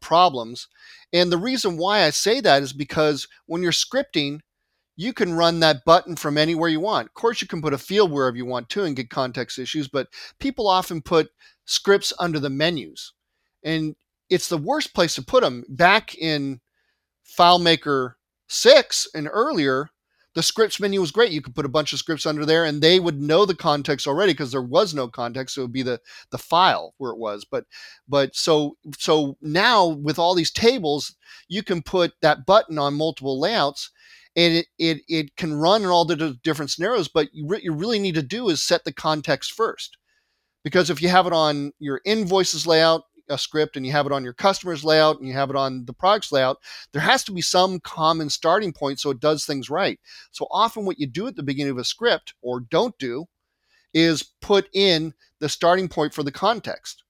problems. And the reason why I say that is because when you're scripting, you can run that button from anywhere you want. Of course, you can put a field wherever you want to and get context issues, but people often put scripts under the menus, and it's the worst place to put them. Back in FileMaker 6 and earlier, the scripts menu was great. You could put a bunch of scripts under there and they would know the context already because there was no context. So it would be the file where it was. But so now with all these tables, you can put that button on multiple layouts, and it can run in all the different scenarios. But you really need to do is set the context first, because if you have it on your invoices layout, a script, and you have it on your customer's layout, and you have it on the products layout, there has to be some common starting point so it does things right. So often what you do at the beginning of a script, or don't do, is put in the starting point for the context.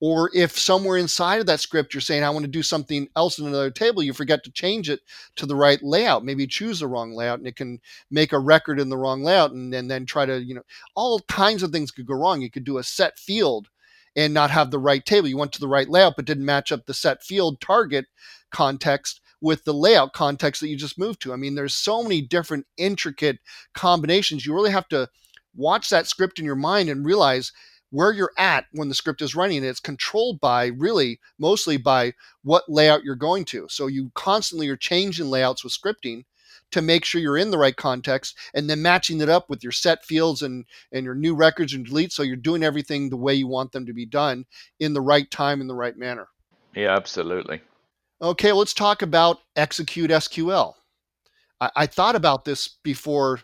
Or if somewhere inside of that script you're saying, I want to do something else in another table, you forget to change it to the right layout. Maybe you choose the wrong layout, and it can make a record in the wrong layout, and then try to, all kinds of things could go wrong. You could do a set field and not have the right table. You went to the right layout, but didn't match up the set field target context with the layout context that you just moved to. I mean, there's so many different intricate combinations. You really have to watch that script in your mind and realize where you're at when the script is running. It's controlled by, really, mostly by what layout you're going to. So you constantly are changing layouts with scripting to make sure you're in the right context, and then matching it up with your set fields and your new records and deletes, so you're doing everything the way you want them to be done in the right time, in the right manner. Yeah, absolutely. Okay, let's talk about execute SQL. I thought about this before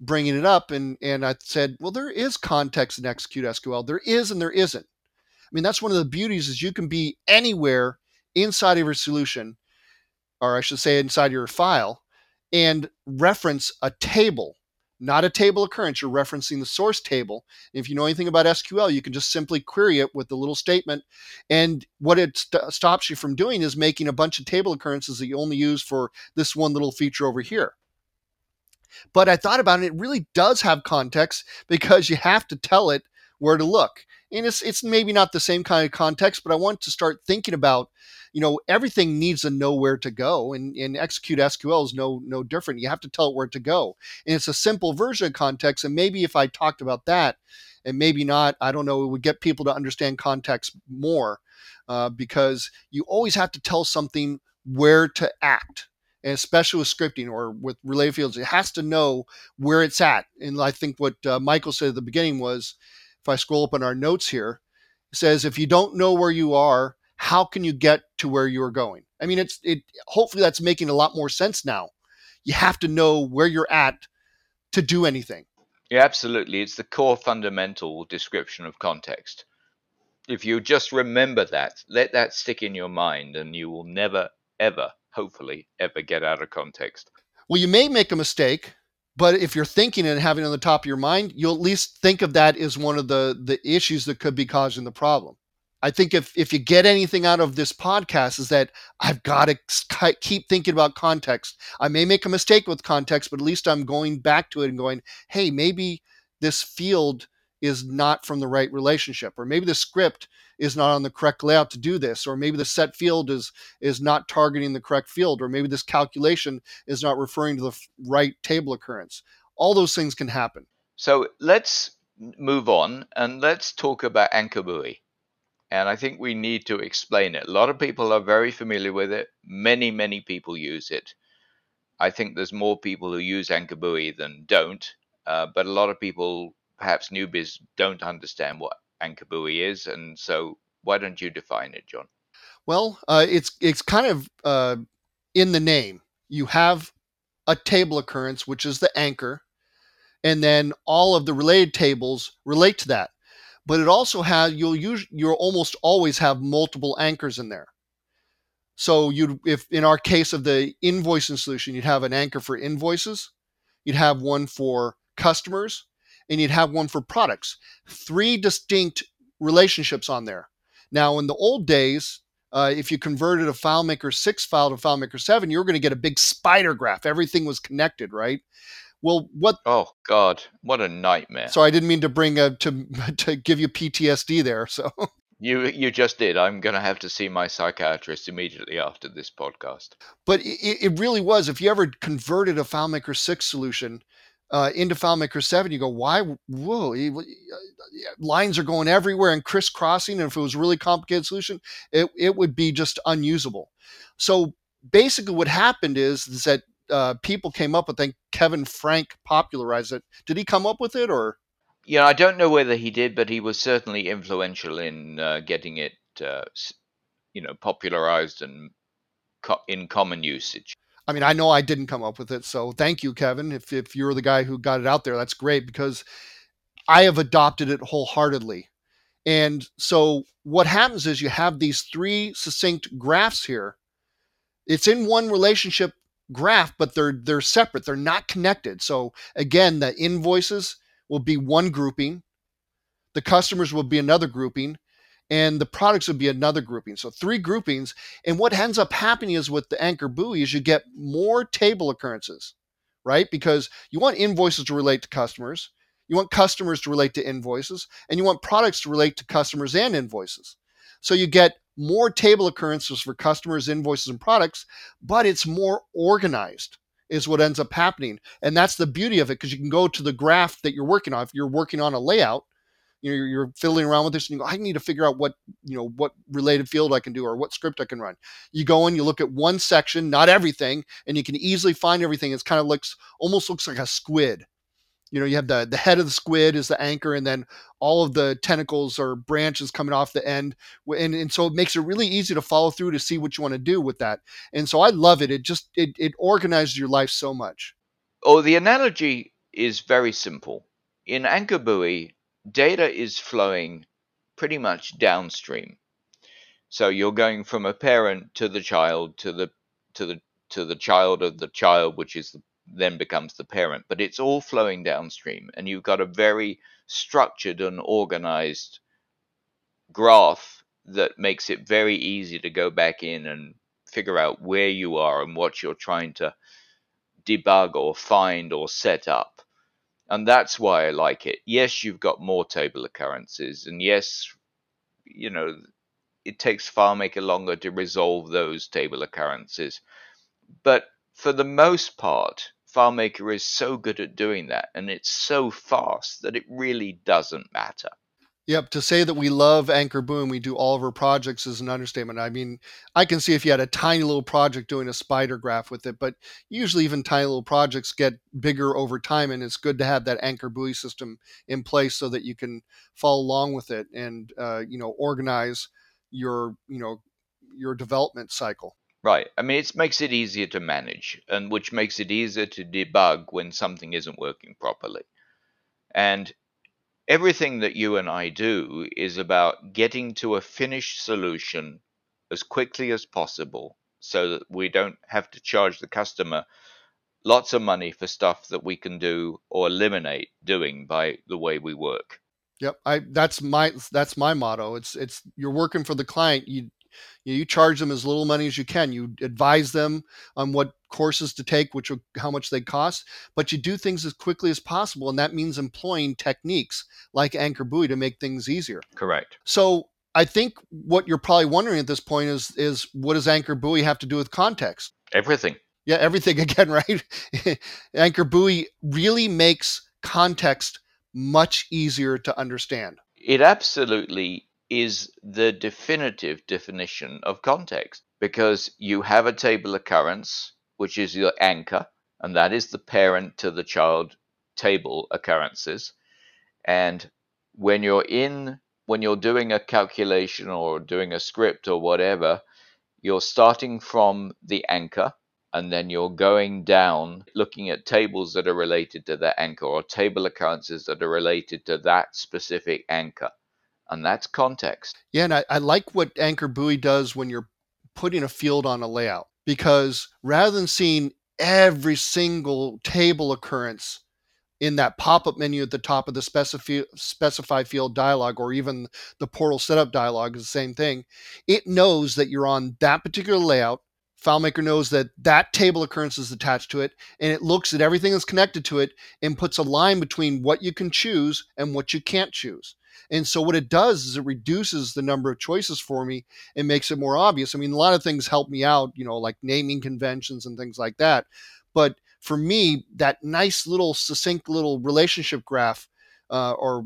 bringing it up, and I said, well, there is context in execute SQL. There is and there isn't. I mean, that's one of the beauties, is you can be anywhere inside of your solution, or I should say inside your file, and reference a table, not a table occurrence. You're referencing the source table. And if you know anything about SQL, you can just simply query it with the little statement. And what it stops you from doing is making a bunch of table occurrences that you only use for this one little feature over here. But I thought about it, it really does have context, because you have to tell it where to look. And it's maybe not the same kind of context, but I want to start thinking about, everything needs to know where to go, and execute SQL is no different. You have to tell it where to go. And it's a simple version of context. And maybe if I talked about that, and maybe not, I don't know, it would get people to understand context more, because you always have to tell something where to act. And especially with scripting or with related fields, it has to know where it's at. And I think what Michael said at the beginning was, if I scroll up on our notes here, it says, if you don't know where you are, how can you get to where you're going? I mean, hopefully that's making a lot more sense now. You have to know where you're at to do anything. Yeah, absolutely. It's the core fundamental description of context. If you just remember that, let that stick in your mind, and you will never, ever, hopefully, ever get out of context. Well, you may make a mistake, but if you're thinking and having it on the top of your mind, you'll at least think of that as one of the issues that could be causing the problem. I think if you get anything out of this podcast is that I've got to keep thinking about context. I may make a mistake with context, but at least I'm going back to it and going, hey, maybe this field is not from the right relationship, or maybe the script is not on the correct layout to do this, or maybe the set field is not targeting the correct field, or maybe this calculation is not referring to the right table occurrence. All those things can happen. So let's move on and let's talk about anchor buoy. And I think we need to explain it. A lot of people are very familiar with it. Many, many people use it. I think there's more people who use anchor buoy than don't. But a lot of people, perhaps newbies, don't understand what anchor buoy is. And so why don't you define it, John? Well, it's kind of in the name. You have a table occurrence, which is the anchor. And then all of the related tables relate to that. But it also has, you'll almost always have multiple anchors in there. So if in our case of the invoicing solution, you'd have an anchor for invoices, you'd have one for customers, and you'd have one for products. Three distinct relationships on there. Now, in the old days, if you converted a FileMaker 6 file to FileMaker 7, you were going to get a big spider graph. Everything was connected, right? Well, what? Oh God, what a nightmare! So I didn't mean to to give you PTSD there. So you just did. I'm going to have to see my psychiatrist immediately after this podcast. But it really was. If you ever converted a FileMaker 6 solution into FileMaker 7, you go, why? Whoa, lines are going everywhere and crisscrossing. And if it was a really complicated solution, it would be just unusable. So basically, what happened is that. People came up with, I think Kevin Frank popularized it. Did he come up with it, or? Yeah, I don't know whether he did, but he was certainly influential in getting it, popularized and in common usage. I mean, I know I didn't come up with it, so thank you, Kevin. If you're the guy who got it out there, that's great, because I have adopted it wholeheartedly. And so what happens is you have these three succinct graphs here. It's in one relationship graph, but they're separate. They're not connected. So again, the invoices will be one grouping, the customers will be another grouping, and the products will be another grouping. So three groupings. And what ends up happening is with the anchor buoy is you get more table occurrences, right? Because you want invoices to relate to customers, you want customers to relate to invoices, and you want products to relate to customers and invoices. So you get more table occurrences for customers, invoices, and products, but it's more organized is what ends up happening. And that's the beauty of it, because you can go to the graph that you're working on. If you're working on a layout, you're fiddling around with this and you go, I need to figure out what related field I can do or what script I can run. You go and you look at one section, not everything, and you can easily find everything. It's kind of almost looks like a squid. You have the head of the squid is the anchor, and then all of the tentacles or branches coming off the end. And so it makes it really easy to follow through to see what you want to do with that. And so I love it. It organizes your life so much. Oh, the analogy is very simple. In anchor buoy, data is flowing pretty much downstream. So you're going from a parent to the child to the child of the child, which is then becomes the parent, but it's all flowing downstream, and you've got a very structured and organized graph that makes it very easy to go back in and figure out where you are and what you're trying to debug or find or set up. And that's why I like it. Yes, you've got more table occurrences, and yes, it takes FileMaker longer to resolve those table occurrences, but for the most part, FileMaker is so good at doing that, and it's so fast that it really doesn't matter. Yep, to say that we love Anchor Buoy, we do all of our projects is an understatement. I mean, I can see if you had a tiny little project doing a spider graph with it, but usually even tiny little projects get bigger over time, and it's good to have that Anchor Buoy system in place so that you can follow along with it and organize your development cycle. Right. I mean, it makes it easier to manage, and which makes it easier to debug when something isn't working properly. And everything that you and I do is about getting to a finished solution as quickly as possible so that we don't have to charge the customer lots of money for stuff that we can do or eliminate doing by the way we work. Yep, that's my motto. It's you're working for the client. You charge them as little money as you can. You advise them on what courses to take, how much they cost, but you do things as quickly as possible, and that means employing techniques like anchor buoy to make things easier. Correct. So I think what you're probably wondering at this point is what does anchor buoy have to do with context? Everything. Yeah, everything again, right? Anchor buoy really makes context much easier to understand. It absolutely is the definitive definition of context, because you have a table occurrence, which is your anchor, and that is the parent to the child table occurrences. And when you're doing a calculation or doing a script or whatever, you're starting from the anchor, and then you're going down looking at tables that are related to that anchor or table occurrences that are related to that specific anchor. And that's context. Yeah, and I like what anchor buoy does when you're putting a field on a layout, because rather than seeing every single table occurrence in that pop-up menu at the top of the specify field dialog, or even the portal setup dialog is the same thing, it knows that you're on that particular layout. FileMaker knows that that table occurrence is attached to it, and it looks at everything that's connected to it and puts a line between what you can choose and what you can't choose. And so what it does is it reduces the number of choices for me and makes it more obvious. I mean, a lot of things help me out, like naming conventions and things like that. But for me, that nice little succinct little relationship graph or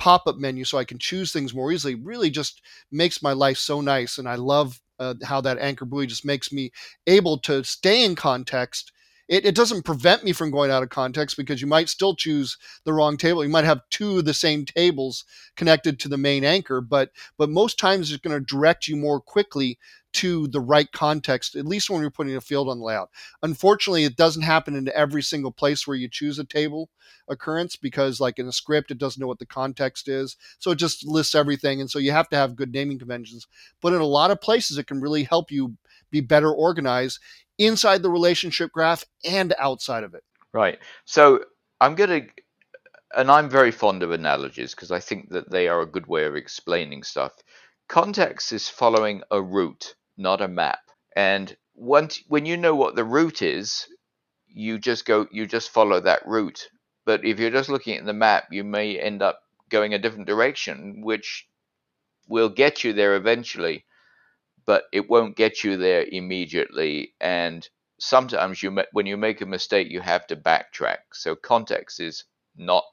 pop-up menu so I can choose things more easily really just makes my life so nice. And I love how that anchor buoy just makes me able to stay in context. It doesn't prevent me from going out of context, because you might still choose the wrong table. You might have two of the same tables connected to the main anchor, but most times it's going to direct you more quickly to the right context, at least when you're putting a field on the layout. Unfortunately, it doesn't happen in every single place where you choose a table occurrence, because like in a script, it doesn't know what the context is. So it just lists everything. And so you have to have good naming conventions. But in a lot of places, it can really help you be better organized inside the relationship graph and outside of it. Right. So I'm very fond of analogies, because I think that they are a good way of explaining stuff. Context is following a route, not a map. And when you know what the route is, you just follow that route. But if you're just looking at the map, you may end up going a different direction, which will get you there eventually, but it won't get you there immediately. And sometimes when you make a mistake, you have to backtrack. So context is not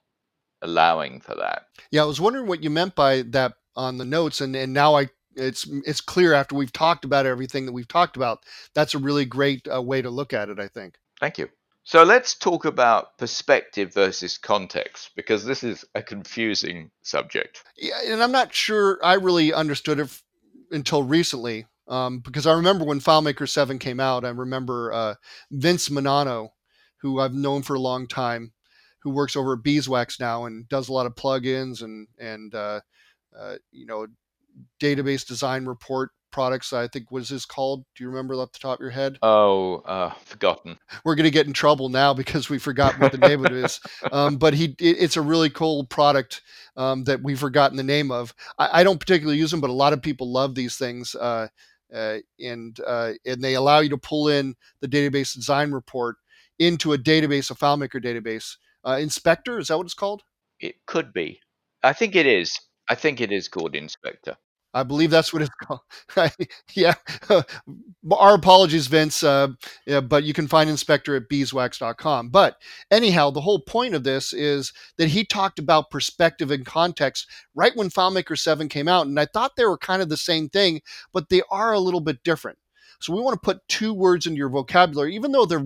allowing for that. Yeah, I was wondering what you meant by that on the notes. And now it's clear after we've talked about everything that we've talked about. That's a really great way to look at it, I think. Thank you. So let's talk about perspective versus context, because this is a confusing subject. Yeah, and I'm not sure I really understood it until recently, because I remember when FileMaker 7 came out, I remember Vince Manano, who I've known for a long time, who works over at Beeswax now and does a lot of plugins and database design report products, I think was his called. Do you remember off the top of your head? Oh, forgotten. We're going to get in trouble now because we forgot what the name of it is. But it's a really cool product that we've forgotten the name of. I don't particularly use them, but a lot of people love these things. And they allow you to pull in the database design report into a database, a FileMaker database. Inspector, is that what it's called? It could be. I think it is called Inspector. I believe that's what it's called. Yeah. Our apologies, Vince. But you can find Inspector at beeswax.com. But anyhow, the whole point of this is that he talked about perspective and context right when FileMaker 7 came out. And I thought they were kind of the same thing, but they are a little bit different. So we want to put two words into your vocabulary, even though they're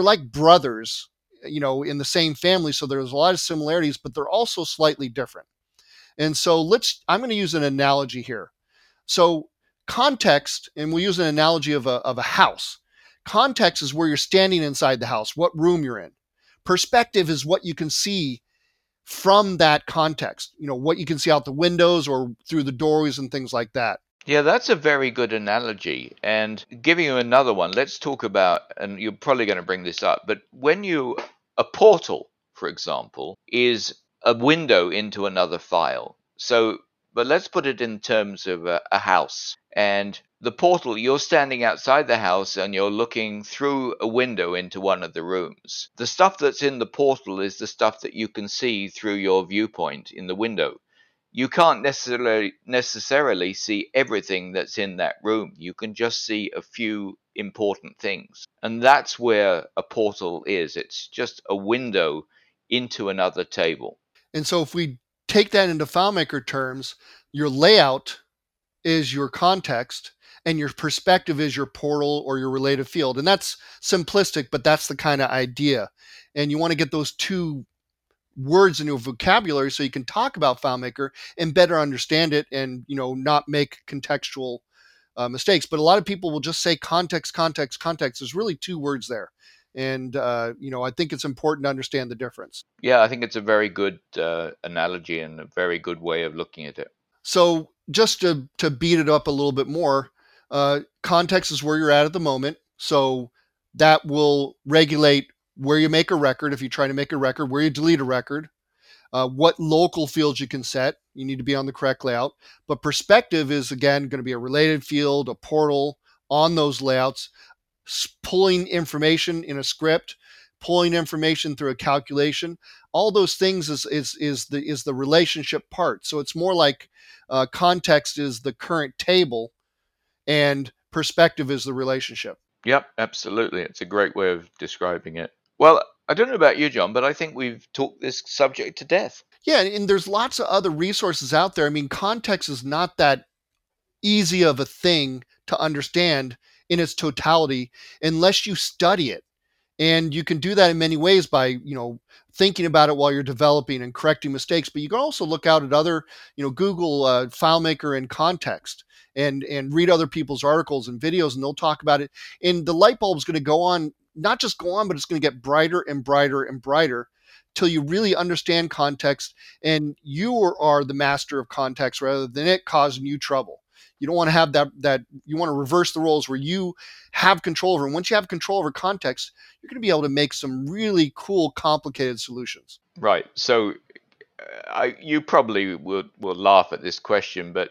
like brothers, in the same family. So there's a lot of similarities, but they're also slightly different. And so I'm going to use an analogy here. So context, and we'll use an analogy of a house. Context is where you're standing inside the house, what room you're in. Perspective is what you can see from that context, you know, what you can see out the windows or through the doorways and things like that. Yeah, that's a very good analogy. And giving you another one, let's talk about, and you're probably going to bring this up, but when you, a portal, for example, is a window into another file. So, but let's put it in terms of a house. And the portal, you're standing outside the house and you're looking through a window into one of the rooms. The stuff that's in the portal is the stuff that you can see through your viewpoint in the window. You can't necessarily see everything that's in that room. You can just see a few important things. And that's where a portal is. It's just a window into another table. And so if we take that into FileMaker terms, your layout is your context and your perspective is your portal or your related field. And that's simplistic, but that's the kind of idea. And you want to get those two words in your vocabulary so you can talk about FileMaker and better understand it and, you know, not make contextual mistakes. But a lot of people will just say context, context, context. There's really two words there. And, you know, I think it's important to understand the difference. Yeah, I think it's a very good analogy and a very good way of looking at it. So just to beat it up a little bit more, context is where you're at the moment. So that will regulate where you make a record, if you try to make a record, where you delete a record, what local fields you can set. You need to be on the correct layout. But perspective is, again, going to be a related field, a portal on those layouts, pulling information in a script, pulling information through a calculation. All those things is the relationship part. So it's more like context is the current table and perspective is the relationship. Yep, absolutely. It's a great way of describing it. Well, I don't know about you, John, but I think we've talked this subject to death. Yeah, and there's lots of other resources out there. I mean, context is not that easy of a thing to understand in its totality unless you study it. And you can do that in many ways by, you know, thinking about it while you're developing and correcting mistakes. But you can also look out at other, you know, Google FileMaker and context and read other people's articles and videos, and they'll talk about it. And the light bulb's going to go on, not just go on, but it's going to get brighter and brighter and brighter till you really understand context and you are the master of context rather than it causing you trouble. You don't want to have that you want to reverse the roles where you have control over. And once you have control over context, you're going to be able to make some really cool, complicated solutions. Right. So you probably will laugh at this question, but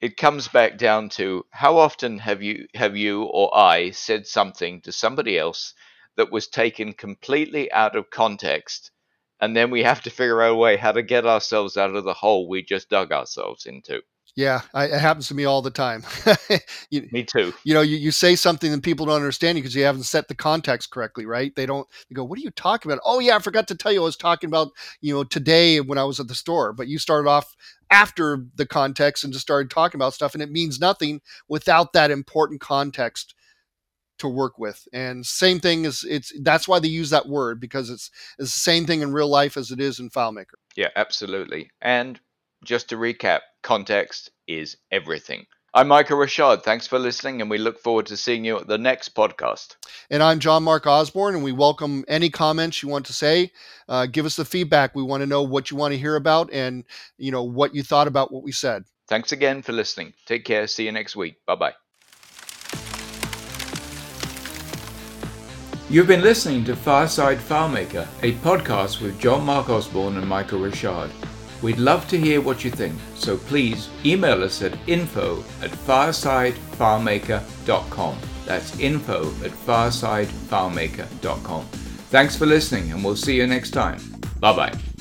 it comes back down to how often have you or I said something to somebody else that was taken completely out of context, and then we have to figure out a way how to get ourselves out of the hole we just dug ourselves into. Yeah, it happens to me all the time. Me too. You know, you say something and people don't understand you because you haven't set the context correctly, right? They go, what are you talking about? Oh, yeah, I forgot to tell you I was talking about, you know, today when I was at the store. But you started off after the context and just started talking about stuff. And it means nothing without that important context to work with. And same thing is, that's why they use that word, because it's the same thing in real life as it is in FileMaker. Yeah, absolutely. And just to recap, context is everything. I'm Michael Rashad. Thanks for listening, and we look forward to seeing you at the next podcast. And I'm John Mark Osborne, and we welcome any comments you want to say. Give us the feedback. We want to know what you want to hear about and, you know, what you thought about what we said. Thanks again for listening. Take care. See you next week. Bye-bye. You've been listening to Fireside FileMaker, a podcast with John Mark Osborne and Michael Rashad. We'd love to hear what you think, so please email us at info@firesidefilemaker.com. That's info@firesidefilemaker.com. Thanks for listening, and we'll see you next time. Bye-bye.